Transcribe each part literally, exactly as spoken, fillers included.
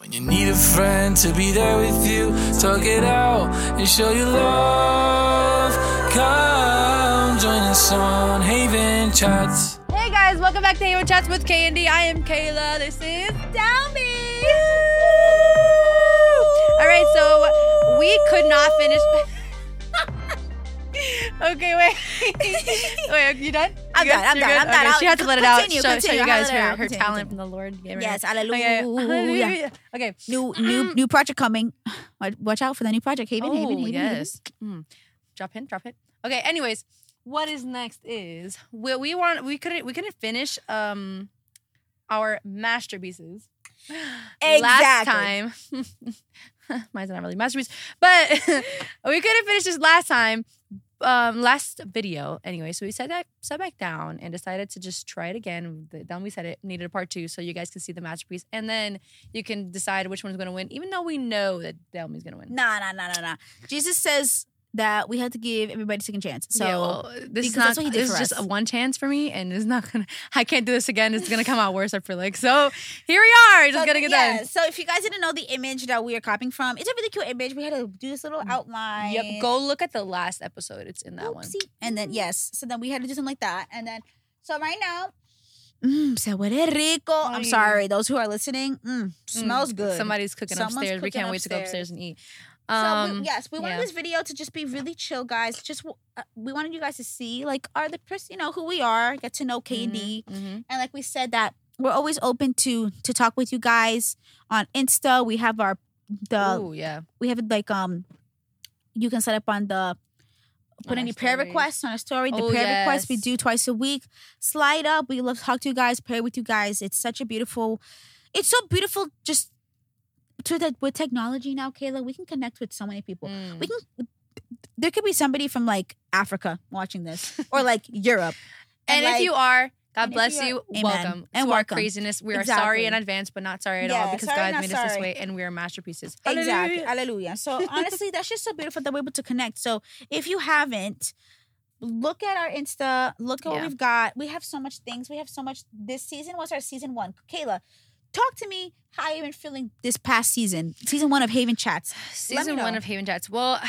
When you need a friend to be there with you, talk it out and show your love. Come join us on Haven Chats. Hey guys, welcome back to Haven Chats with Kay and D. I am Kayla. This is Delmi. All right, so we could not finish. Okay, wait. Wait, are you done? I'm done. I'm done. I'm done. Okay, she had to let it out. Continue, show, continue, show you guys her, her continue, talent continue. From the Lord. Gave her. Yes, hallelujah. Okay. New new new project coming. Watch out for the new project. Haven, oh, Haven, Haven. Yes. Haven. Mm. Drop hint, drop hint. Okay. Anyways, what is next is we, we want we couldn't we couldn't finish um our masterpieces. Exactly. Last time. Mine's not really masterpiece, but we couldn't finish this last time. Um, last video, anyway, so we sat back, sat back down and decided to just try it again. Then we said it needed a part two, so you guys can see the masterpiece, and then you can decide which one's gonna win. Even though we know that Delmi's gonna win. Nah, nah, nah, nah, nah. Jesus says that we had to give everybody a second chance. So yeah, well, this is not. This is just a one chance for me, and it's not gonna. I can't do this again. It's gonna come out worse. I feel like so. Here we are. Just so, gonna get yeah. done. So if you guys didn't know the image that we are copying from, it's a really cute image. We had to do this little outline. Yep. Go look at the last episode. It's in that Oopsie. one. And then yes. So then we had to do something like that. And then so right now. Mmm, se huele rico. Oh, I'm yeah. sorry. Those who are listening, mmm, smells mm. good. Somebody's cooking Someone's upstairs. Cooking we can't upstairs. wait to go upstairs and eat. Um, so, we, yes, we wanted yeah. this video to just be really chill, guys. Just uh, we wanted you guys to see, like, are the person, you know, who we are, get to know K D. Mm-hmm, mm-hmm. And like we said that we're always open to to talk with you guys on Insta. We have our, the, Ooh, yeah. we have like, um, you can set up on the, put any prayer requests on a story. The oh, prayer yes. requests we do twice a week. Slide up. We love to talk to you guys, pray with you guys. It's such a beautiful, it's so beautiful just to the, with technology now, Kayla. We can connect with so many people. Mm. We can. There could be somebody from like Africa watching this or like Europe. And, and like, if you are, God bless you. Are, welcome and to welcome. Our craziness. We are exactly. sorry in advance, but not sorry at yeah, all because God made sorry. us this way and we are masterpieces. Exactly. Hallelujah. So honestly, that's just so beautiful that we're able to connect. So if you haven't, look at our Insta. Look at yeah. what we've got. We have so much things. We have so much. This season was our season one. Kayla, talk to me how you've been feeling this past season. Season one of Haven Chats. Season one of Haven Chats. Well,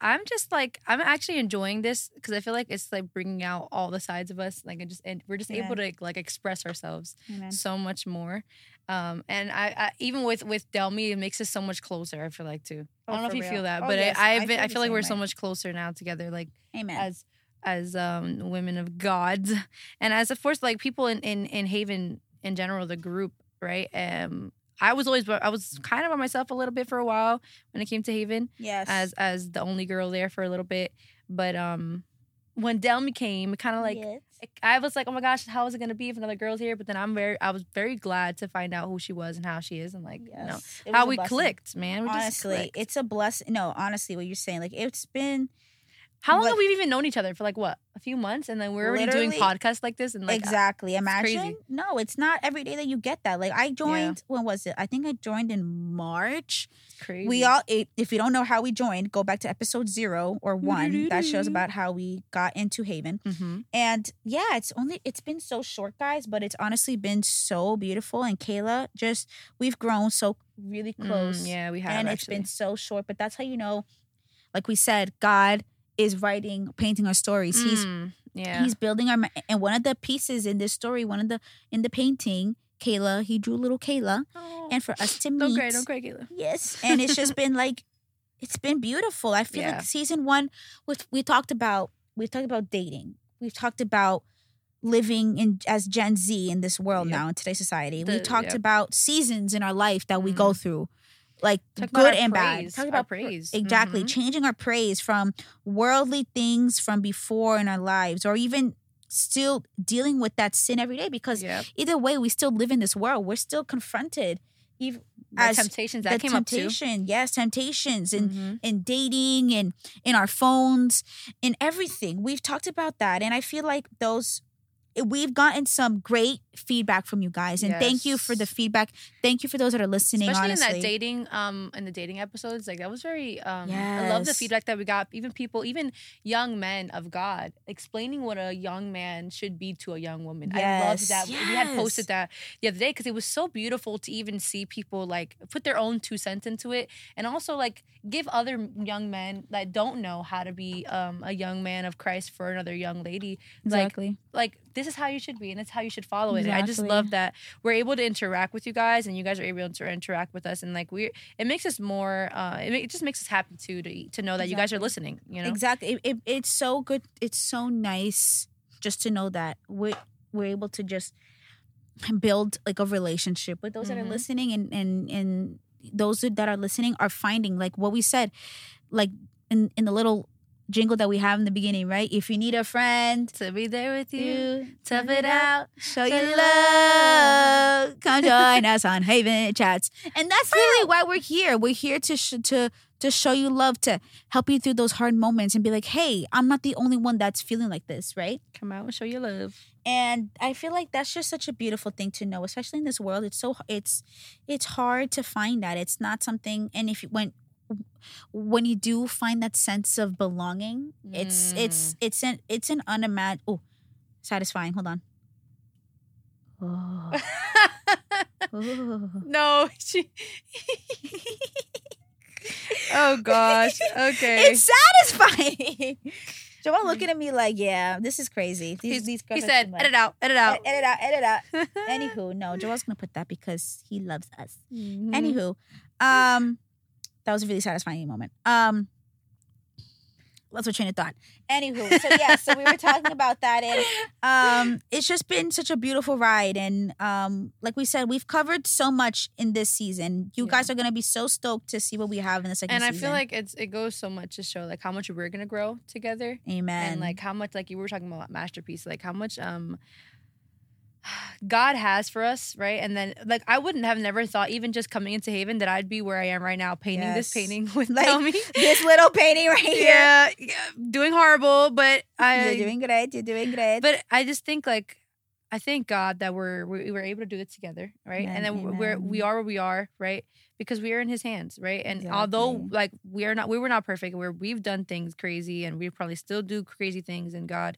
I'm just like, I'm actually enjoying this because I feel like it's like bringing out all the sides of us. Like I just, and we're just Amen. able to like express ourselves Amen. so much more. Um, and I, I even with, with Delmi, it makes us so much closer, I feel like, too. I don't oh, know if you real. feel that, oh, but yes. I, I've been, I feel, I feel like we're way. so much closer now together. Like Amen. as as um, women of God. And as, of course, like people in, in, in Haven in general, the group, right? Um, I was always, I was kind of by myself a little bit for a while when it came to Haven. Yes. As as the only girl there for a little bit. But um, when Delmi came, kind of like, yes. I was like, oh my gosh, how is it going to be if another girl's here? But then I'm very, I was very glad to find out who she was and how she is and like, yes. you know, how we blessing. clicked, man. We honestly, just clicked. It's a blessing. No, honestly, what you're saying, like it's been... How long but, have we even known each other? For like, what? A few months? And then we're already doing podcasts like this? And like Exactly. Uh, Imagine. Crazy. No, it's not every day that you get that. Like, I joined, yeah. when was it? I think I joined in March. It's crazy. We all, if you don't know how we joined, go back to episode zero or one. That shows about how we got into Haven. Mm-hmm. And yeah, it's only, it's been so short, guys, but it's honestly been so beautiful. And Kayla, just, we've grown so really close. Mm, yeah, we have. And actually. It's been so short, but that's how you know, like we said, God is writing, painting our stories. He's mm, yeah. he's building our... And one of the pieces in this story, one of the... In the painting, Kayla, he drew little Kayla. Oh. And for us to meet... Don't cry, don't cry, Kayla. Yes. And it's just been like... It's been beautiful. I feel yeah. like season one, we, we talked about... We've talked about dating. We've talked about living in as Gen Z in this world yep. now, in today's society. The, we talked yep. about seasons in our life that mm. we go through. Like Talk good and praise. bad. Talk about our praise. Exactly. Mm-hmm. Changing our praise from worldly things from before in our lives, or even still dealing with that sin every day, because yep. either way, we still live in this world. We're still confronted. Even as temptations that the came temptation, up too. Yes, temptations and mm-hmm. and dating and in our phones and everything. We've talked about that. And I feel like those we've gotten some great feedback from you guys, and yes. thank you for the feedback. Thank you for those that are listening. Especially honestly. in that dating, um, in the dating episodes, like that was very. Um, yes. I love the feedback that we got. Even people, even young men of God, explaining what a young man should be to a young woman. Yes. I loved that. Yes. We had posted that the other day because it was so beautiful to even see people like put their own two cents into it, and also like give other young men that don't know how to be um, a young man of Christ for another young lady. Exactly. Like, like this is how you should be, and it's how you should follow it. Exactly. And I just love that we're able to interact with you guys, and you guys are able to interact with us, and like we, it makes us more. Uh, it, it just makes us happy too to to know that exactly. you guys are listening. You know, exactly. It, it, it's so good. It's so nice just to know that we we're able to just build like a relationship with those mm-hmm. that are listening, and and and those that are listening are finding like what we said, like in in the little. jingle that we have in the beginning, right? If you need a friend to be there with you, tough it out, show your love, come join us on Haven Chats. And that's really why we're here. We're here to sh- to to show you love, to help you through those hard moments, and be like, hey, I'm not the only one that's feeling like this, right? Come out and show your love. And I feel like that's just such a beautiful thing to know, especially in this world. It's so it's it's hard to find that. It's not something. And if you went. When you do find that sense of belonging, it's mm. it's it's an it's an unimag- oh, satisfying. Hold on. Oh. oh. No, she. Oh gosh. Okay. It's satisfying. Joel looking at me like, yeah, this is crazy. These, these girls he said, edit out, edit out, edit out, edit out. Anywho, no, Joel's gonna put that because he loves us. Mm-hmm. Anywho, um. That was a really satisfying moment. Um, that's what Trina thought. Anywho, so yeah, so we were talking about that, and um, it's just been such a beautiful ride. And um, like we said, we've covered so much in this season. You yeah. guys are gonna be so stoked to see what we have in the second. And I season. feel like it's it goes so much to show like how much we're gonna grow together. Amen. And like how much like you were talking about Masterpiece, like how much um. God has for us, right? And then, like, I wouldn't have never thought, even just coming into Haven, that I'd be where I am right now, painting yes. this painting with like, Delmi. This little painting right here. Yeah, yeah, doing horrible, but I. You're doing great. You're doing great. But I just think, like, I thank God that we're we were able to do it together, right? Amen, and then we're we are where we are, right? Because we are in His hands, right? And exactly. although like we are not, we were not perfect. We're we've done things crazy, and we probably still do crazy things in God.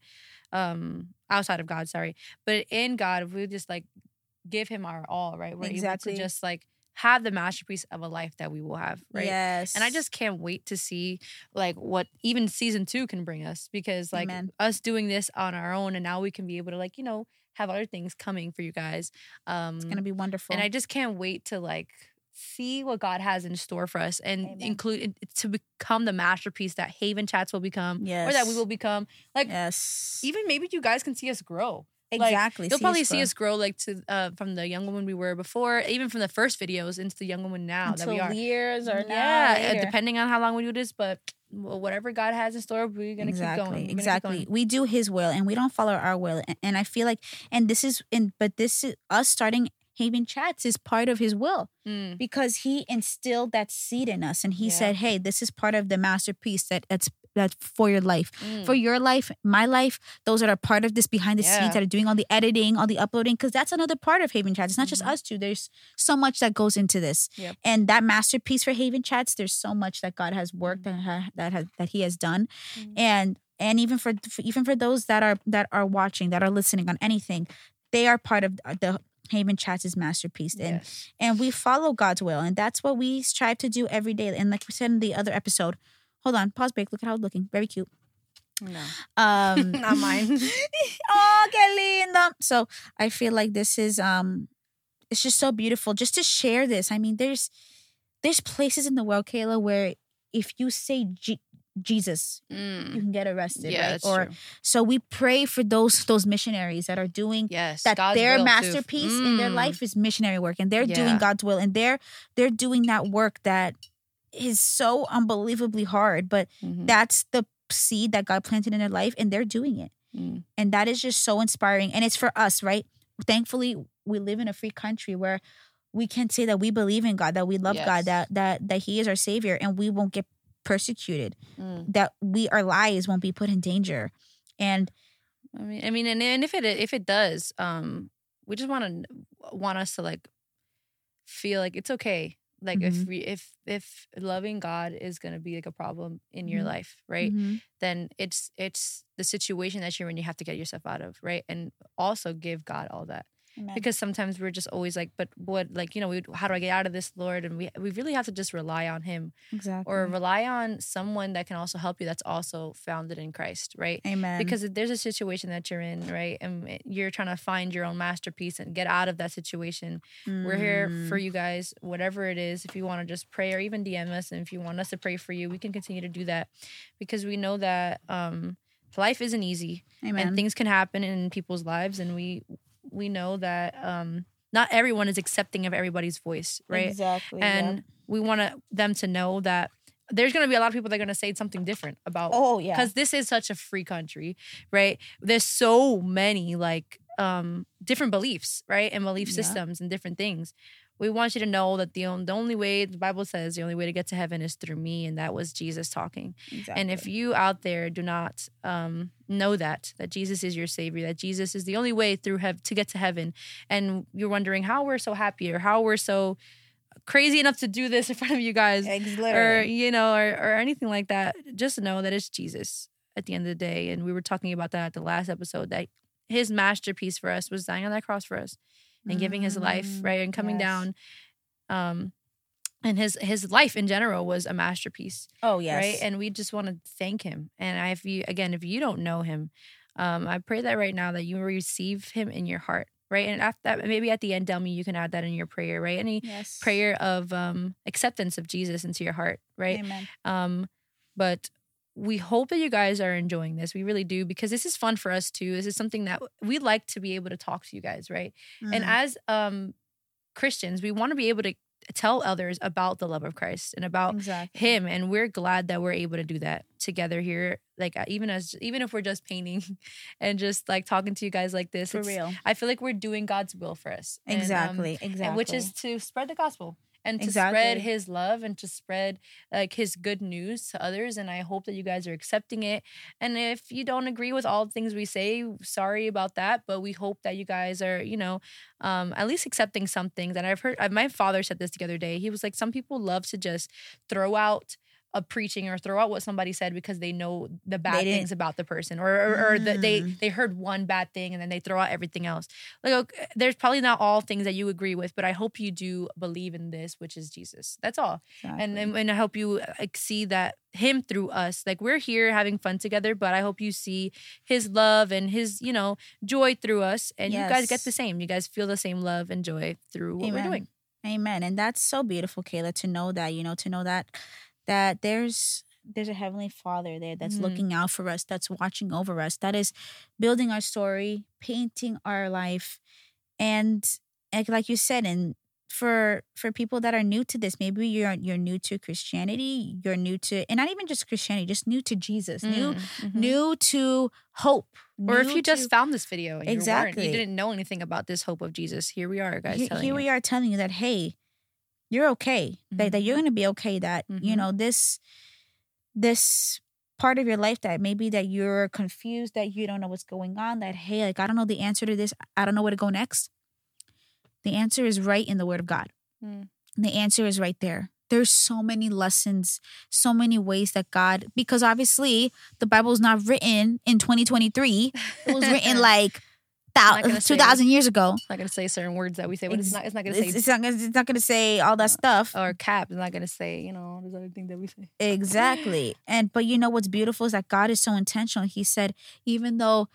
Um, outside of God, sorry, but in God, we just like give Him our all, right? We're exactly. able to just like have the masterpiece of a life that we will have, right? Yes. And I just can't wait to see like what even season two can bring us, because like Amen. us doing this on our own, and now we can be able to like you know have other things coming for you guys. Um, it's gonna be wonderful, and I just can't wait to like see what God has in store for us, and Amen. include to become the masterpiece that Haven Chats will become, yes. or that we will become. Like, yes. even maybe you guys can see us grow. Exactly. Like, you'll see probably us see us grow like to uh, from the young woman we were before, even from the first videos into the young woman now Until that we are. years or now. Yeah, later. depending on how long we do this, but whatever God has in store, we're going to exactly. keep going. We're exactly. Keep going. We do His will, and we don't follow our will. And, and I feel like, and this is, and but this is us starting Haven Chats is part of His will mm. because He instilled that seed in us, and He yeah. said, hey, this is part of the masterpiece that, that's that's for your life, mm. for your life, my life, those that are part of this behind the yeah. scenes that are doing all the editing, all the uploading, because that's another part of Haven Chats. It's not mm-hmm. just us two. There's so much that goes into this. Yep. And that masterpice for Haven Chats, there's so much that God has worked mm-hmm. and that has, that He has done. Mm-hmm. And and even for, for even for those that are that are watching, that are listening on anything, they are part of the Haven Chats is masterpiece, and yes. and we follow God's will, and that's what we strive to do every day. And like we said in the other episode, hold on, pause break. Look at how it's looking, very cute. No, um, not mine. Oh, que lindo. So I feel like this is um, it's just so beautiful just to share this. I mean, there's there's places in the world, Kayla, where if you say G- Jesus, mm. you can get arrested, yeah, right? That's or true. So we pray for those those missionaries that are doing yes, that God's their masterpiece mm. in their life is missionary work, and they're yeah. doing God's will, and they're they're doing that work that is so unbelievably hard, but mm-hmm. that's the seed that God planted in their life, and they're doing it, mm. and that is just so inspiring. And it's for us, right? Thankfully, we live in a free country where we can say that we believe in God, that we love yes. God, that that that He is our Savior, and we won't get persecuted, mm. that we our lives won't be put in danger, and I mean, I mean, and, and if it if it does, um, we just want to want us to like feel like it's okay. Like mm-hmm. if we, if if loving God is gonna be like a problem in your mm-hmm. life, right? Mm-hmm. Then it's it's the situation that you're in. You have to get yourself out of, right? And also give God all that. Amen. Because sometimes we're just always like, but what, like, you know, we, how do I get out of this, Lord? And we we really have to just rely on Him. Exactly. Or rely on someone that can also help you that's also founded in Christ, right? Amen. Because if there's a situation that you're in, right? And you're trying to find your own masterpiece and get out of that situation. Mm. We're here for you guys, whatever it is. If you want to just pray or even D M us, and if you want us to pray for you, we can continue to do that because we know that um, life isn't easy. Amen. And things can happen in people's lives, and we... we know that um, not everyone is accepting of everybody's voice, right? Exactly. And yeah. we want to, them to know that there's going to be a lot of people that are going to say something different about... Oh, yeah. Because this is such a free country, right? There's so many, like, um, different beliefs, right? And belief yeah. systems and different things. We want you to know that the, the only way, the Bible says, the only way to get to heaven is through me. And that was Jesus talking. Exactly. And if you out there do not... Um, know that, that Jesus is your savior, that Jesus is the only way through hev- to get to heaven. And you're wondering how we're so happy or how we're so crazy enough to do this in front of you guys or, you know, or, or anything like that. Just know that it's Jesus at the end of the day. And we were talking about that at the last episode, that His masterpiece for us was dying on that cross for us and mm-hmm. giving His life, right? And coming yes. down. Um, And his his life in general was a masterpiece. Oh, yes. Right? And we just want to thank Him. And I, if you, again, if you don't know Him, um, I pray that right now that you receive Him in your heart, right? And after that, maybe at the end, Delmi, you can add that in your prayer, right? Any yes. prayer of um, acceptance of Jesus into your heart, right? Amen. Um, but we hope that you guys are enjoying this. We really do, because this is fun for us too. This is something that we like to be able to talk to you guys, right? Mm-hmm. And as um, Christians, we want to be able to tell others about the love of Christ and about exactly. Him. And we're glad that we're able to do that together here. Like even as, even if we're just painting and just like talking to you guys like this, for real, I feel like we're doing God's will for us. Exactly. And, um, exactly. And which is to spread the gospel and to exactly. spread His love and to spread like His good news to others. And I hope that you guys are accepting it. And if you don't agree with all the things we say, sorry about that. But we hope that you guys are, you know, Um, at least accepting some things. And I've heard, my father said this the other day. He was like, some people love to just throw out a preaching or throw out what somebody said because they know the bad things about the person, or or, or mm. the, they they heard one bad thing and then they throw out everything else. Like, okay, there's probably not all things that you agree with, but I hope you do believe in this, which is Jesus. That's all. Exactly. And, and and I hope you like, see that Him through us. Like, we're here having fun together, but I hope you see His love and His, you know, joy through us. And yes. you guys get the same. You guys feel the same love and joy through what Amen. We're doing. Amen. And that's so beautiful, Kayla, to know that, you know, to know that that there's there's a Heavenly Father there that's mm-hmm. looking out for us, that's watching over us, that is building our story, painting our life. And like you said, and for for people that are new to this, maybe you're you're new to Christianity, you're new to, and not even just Christianity, just new to Jesus, mm-hmm. new mm-hmm. new to hope. New or if you to, just found this video and exactly. you, you didn't know anything about this hope of Jesus, here we are, guys. Here, telling here you. we are telling you that, hey, you're okay, mm-hmm. that, that you're going to be okay, that, mm-hmm. you know, this this part of your life that maybe that you're confused, that you don't know what's going on, that, hey, like, I don't know the answer to this. I don't know where to go next. The answer is right in the Word of God. Mm. The answer is right there. There's so many lessons, so many ways that God, because obviously the Bible is not written in twenty twenty-three. It was written like two thousand years ago. It's not going to say certain words that we say. But it's, it's not, it's not going to say... It's, it's not, it's not going to say all that stuff. Or cap. It's not going to say, you know, there's other things that we say. Exactly. And but you know what's beautiful is that God is so intentional. He said, even though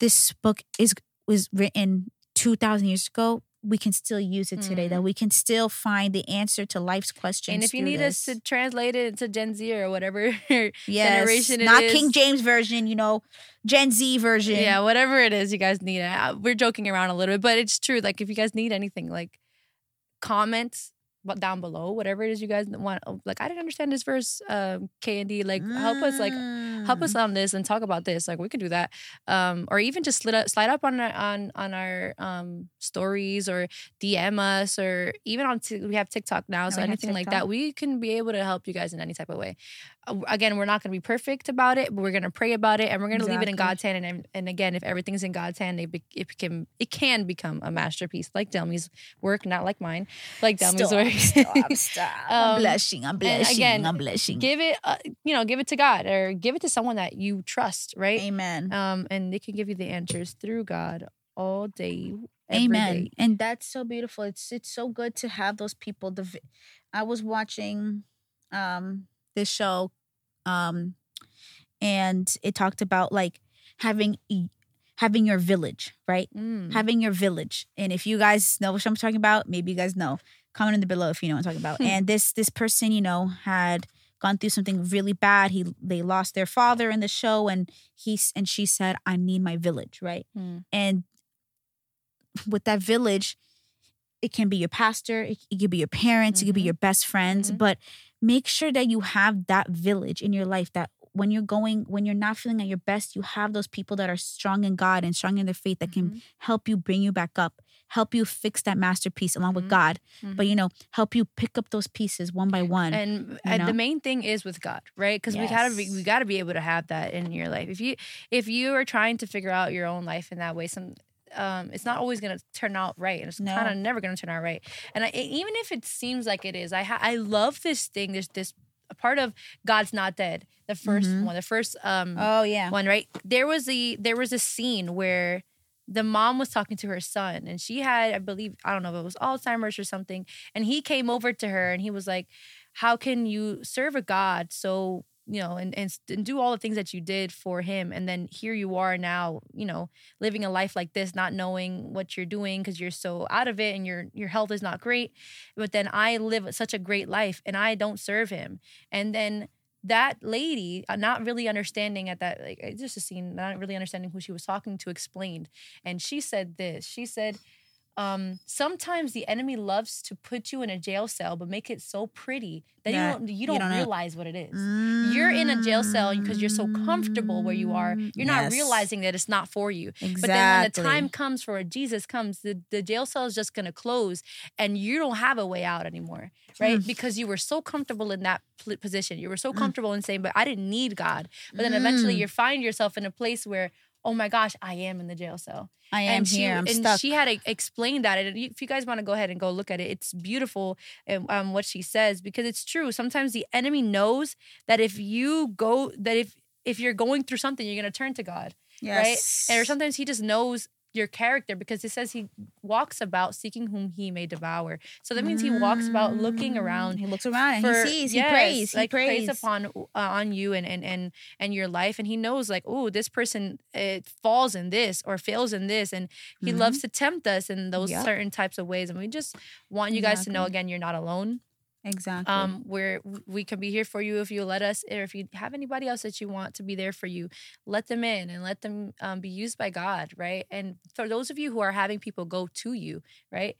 this book is was written two thousand years ago, we can still use it today. Mm. That we can still find the answer to life's questions. And if you need this. us to translate it into Gen Z or whatever yes, generation it not is. Not King James version, you know, Gen Z version. Yeah, whatever it is you guys need. I, we're joking around a little bit, but it's true. Like, if you guys need anything, like, comment down below, whatever it is you guys want. Like, I didn't understand this verse, um, K and D. Like, mm. help us, like... help us on this and talk about this. Like, we could do that. Um, or even just slide up, slide up on our, on, on our um, stories, or D M us, or even on, t- we have TikTok now. So anything like that, we can be able to help you guys in any type of way. Again, we're not going to be perfect about it, but we're going to pray about it, and we're going to exactly. leave it in God's hand. And and again, if everything's in God's hand, it, be, it can it can become a masterpiece, like Delmi's work, not like mine, like Delmi's stop, work. Stop, stop. um, I'm blushing. I'm blushing. Again, I'm blushing. Give it, uh, you know, give it to God, or give it to someone that you trust, right? Amen. Um, and they can give you the answers through God all day. Amen. Day. And that's so beautiful. It's it's so good to have those people. The vi- I was watching, um, this show. Um, and it talked about like having having your village, right? Mm. Having your village. And if you guys know what I'm talking about, maybe you guys know. Comment in the below if you know what I'm talking about. And this this person, you know, had gone through something really bad. He they lost their father in the show, and he and she said, "I need my village," right? Mm. And with that village, it can be your pastor, it, it could be your parents, mm-hmm. it could be your best friends, mm-hmm. but make sure that you have that village in your life, that when you're going, when you're not feeling at your best, you have those people that are strong in God and strong in their faith that mm-hmm. can help you bring you back up, help you fix that masterpiece along mm-hmm. with God. Mm-hmm. But, you know, help you pick up those pieces one by one. And, and the main thing is with God, right? Because yes. we gotta be, we gotta be able to have that in your life. If you if you are trying to figure out your own life in that way, some. Um, it's not always going to turn out right. And it's no. kind of never going to turn out right. And I, even if it seems like it is, I ha- I love this thing. There's this part of God's Not Dead, the first mm-hmm. one, the first um, oh, yeah. one, right? There was the there was a scene where the mom was talking to her son, and she had, I believe, I don't know if it was Alzheimer's or something, and he came over to her and he was like, "How can you serve a God so, you know, and, and and do all the things that you did for him. And then here you are now, you know, living a life like this, not knowing what you're doing because you're so out of it and your your health is not great. But then I live such a great life and I don't serve him." And then that lady, not really understanding at that, like just a scene, not really understanding who she was talking to, explained. And she said this, she said, Um, sometimes the enemy loves to put you in a jail cell, but make it so pretty that yeah. you don't, you don't, you don't realize know. What it is. Mm-hmm. You're in a jail cell because you're so comfortable where you are. You're yes. not realizing that it's not for you. Exactly. But then when the time comes for Jesus comes, the, the jail cell is just going to close and you don't have a way out anymore, right? Mm. Because you were so comfortable in that position. You were so comfortable mm. in saying, but I didn't need God. But then eventually mm. you find yourself in a place where, oh my gosh, I am in the jail cell. I am and she, here. I'm and stuck. And she had a, explained that. And if you guys want to go ahead and go look at it, it's beautiful um, what she says, because it's true. Sometimes the enemy knows that if you go, that if if you're going through something, you're going to turn to God. Yes. Right? And or sometimes he just knows your character, because it says he walks about seeking whom he may devour. So that means he walks about looking around. He looks around for, and he sees, he yes, prays, he like prays. prays upon uh, on you and, and and and your life. And he knows like, oh, this person it falls in this or fails in this. And he mm-hmm. loves to tempt us in those yep. certain types of ways. And we just want you guys exactly. to know, again, you're not alone. Exactly. Um, where we can be here for you if you let us, or if you have anybody else that you want to be there for you, let them in and let them um, be used by God, right? And for those of you who are having people go to you, right,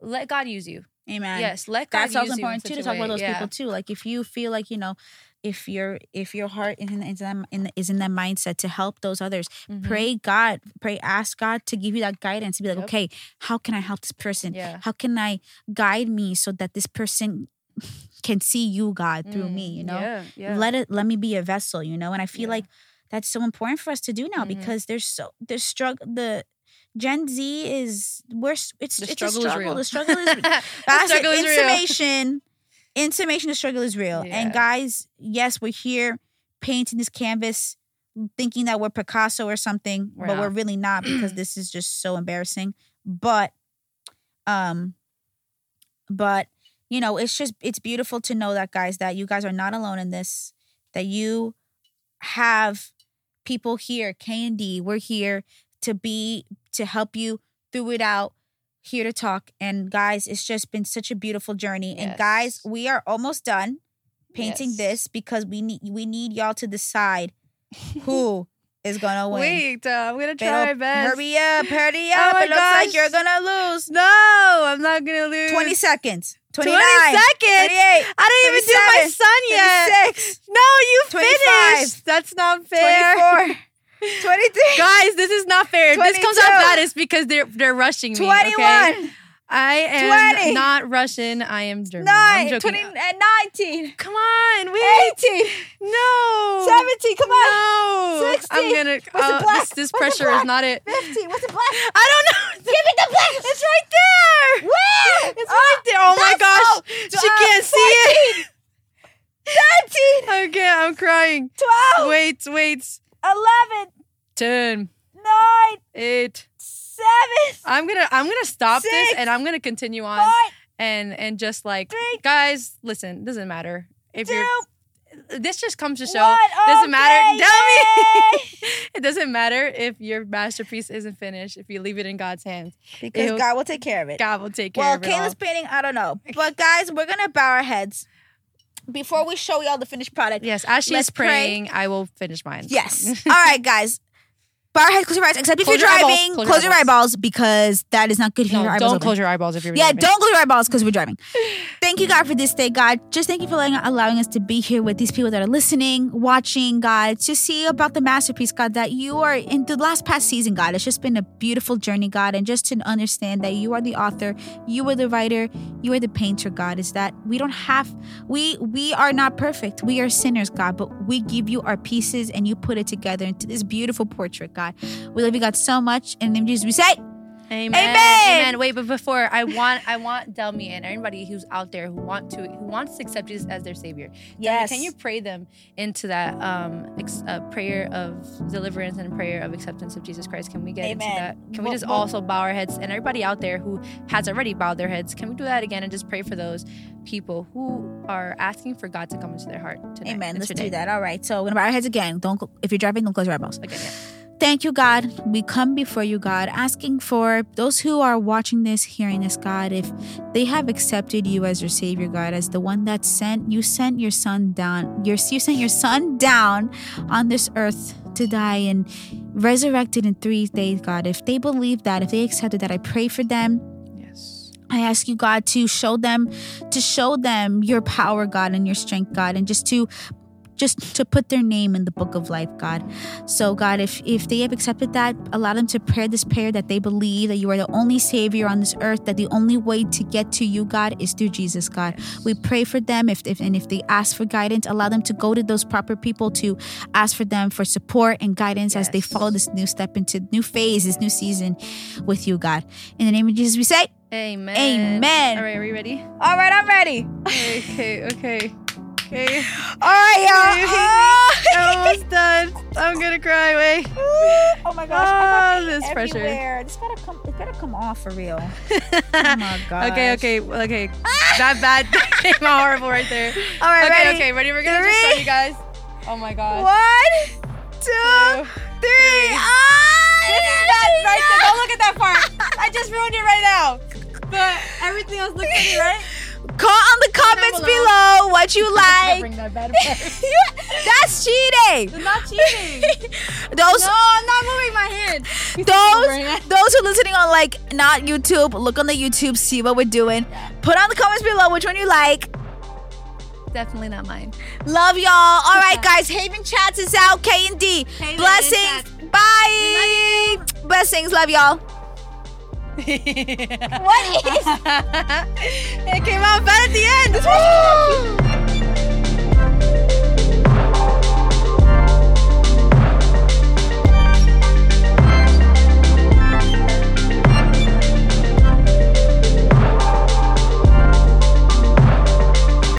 let God use you. Amen. Yes, let God. That's use also you important too to talk about those yeah. people too. Like if you feel like, you know, if your if your heart is in, is in that is in that mindset to help those others, mm-hmm. pray God, pray ask God to give you that guidance. To be like, yep. okay, how can I help this person? Yeah. How can I guide me so that this person can see you, God, through mm, me, you know? Yeah, yeah. Let it let me be a vessel, you know? And I feel yeah. like that's so important for us to do now mm-hmm. because there's so there's struggle the Gen Z is we're it's it's a struggle. The struggle is real. The struggle is real. Intimation, intimation, the struggle is real. Yeah. And guys, yes, we're here painting this canvas thinking that we're Picasso or something, we're but not. We're really not because this is just so embarrassing. But um but you know, it's just, it's beautiful to know that, guys, that you guys are not alone in this, that you have people here, K and D, we're here to be, to help you through it out, here to talk. And guys, it's just been such a beautiful journey. Yes. And guys, we are almost done painting yes. this because we need, we need y'all to decide who is gonna win. Wait, uh, I'm gonna try Pero my best. Hurry up, hurry up. Oh my it looks gosh. like you're gonna lose. No, I'm not gonna lose. twenty seconds. twenty-nine, twenty seconds. I didn't even do my son yet. twenty-six. No, you finished. That's not fair. twenty-four. twenty-three. Guys, this is not fair. If this comes out bad, it's because they're they're rushing me. twenty-one. Okay? I am twenty. Not Russian. I am German. nine, I'm twenty, nineteen. Come on. Wait. eighteen. No. seventeen. Come on. No. sixteen. I'm going to. What's uh, the black? This, this What's pressure the black? Is not it. fifteen. What's the black? I don't know. Give me the black. It's right there. Where? It's uh, right there. Oh my gosh. Oh, she uh, can't see it. thirteen. Okay, I'm crying. twelve. Wait, wait. eleven. ten. nine. eight. Seven. I'm gonna I'm gonna stop six, this and I'm gonna continue on four, and and just like three, guys, listen, doesn't matter if two, you're this just comes to show one, doesn't okay, matter. Delmi, it doesn't matter if your masterpiece isn't finished if you leave it in God's hands because It'll, God will take care of it. God will take care well, of Kayla's it. Well, Kayla's painting, I don't know, but guys, we're gonna bow our heads. Before we show y'all the finished product, yes, as she's praying, pray. I will finish mine. Yes, all right, guys. Bar head, close your eyes, except if close you're your driving, close, close your eyeballs. eyeballs because that is not good for no, your eyeballs. Don't open. Close your eyeballs if you're yeah, driving. Yeah, don't close your eyeballs because we're driving. Thank you, God, for this day, God. Just thank you for letting, allowing us to be here with these people that are listening, watching, God, to see about the masterpiece, God, that you are in the last past season, God. It's just been a beautiful journey, God, and just to understand that you are the author, you are the writer, you are the painter, God, is that we don't have, we we are not perfect. We are sinners, God, but we give you our pieces and you put it together into this beautiful portrait, God. We love you, God, so much. And in the name of Jesus, we say, Amen. Amen. Amen. Wait, but before I want, I want Delmi and anybody who's out there who want to, who wants to accept Jesus as their Savior. Yes. Delmi, can you pray them into that um, ex- uh, prayer of deliverance and prayer of acceptance of Jesus Christ? Can we get Amen. into that? Can we just also bow our heads? And everybody out there who has already bowed their heads, can we do that again and just pray for those people who are asking for God to come into their heart tonight? Amen. Let's today. do that. All right. So we're gonna bow our heads again. Don't if you're driving, don't close your eyeballs. Okay. Yeah. Thank you, God. We come before you, God, asking for those who are watching this, hearing this, God, if they have accepted you as your Savior, God, as the one that sent, you sent your son down, your, you sent your son down on this earth to die and resurrected in three days, God. If they believe that, if they accepted that, I pray for them. I ask you, God, to show them, to show them your power, God, and your strength, God, and just to Just to put their name in the book of life, God. So, God, if, if they have accepted that, allow them to pray this prayer that they believe that you are the only Savior on this earth, that the only way to get to you, God, is through Jesus, God. We pray for them, if, if and if they ask for guidance, allow them to go to those proper people to ask for them for support and guidance yes. as they follow this new step into new phase, this new season with you, God. In the name of Jesus, we say, Amen. Amen. All right, are we ready? All right, I'm ready. Okay, okay. Okay. All right, y'all. Oh. I'm almost done. I'm gonna cry. Wait. Oh my gosh. Oh, this everywhere. pressure. This gotta come. It better come off for real. Oh my gosh. Okay. Okay. Okay. That bad. That came out horrible right there. All right. Okay. Ready? Okay. Ready? We're gonna three, just show you guys. Oh my gosh. One, two, two three. three. Ah, this is bad right there. Don't look at that part. I just ruined it right now. But everything else looks pretty, right? Call on the comments below. below what you like. That That's cheating. It's not cheating. Those, no, I'm not moving my hand. You those those who are listening on like not YouTube, look on the YouTube, see what we're doing. Yeah. Put on the comments below which one you like. Definitely not mine. Love y'all. All right, guys. Haven Chats is out. K and D. Haven Blessings. And Bye. Love Blessings. Love y'all. What is? It came out bad at the end.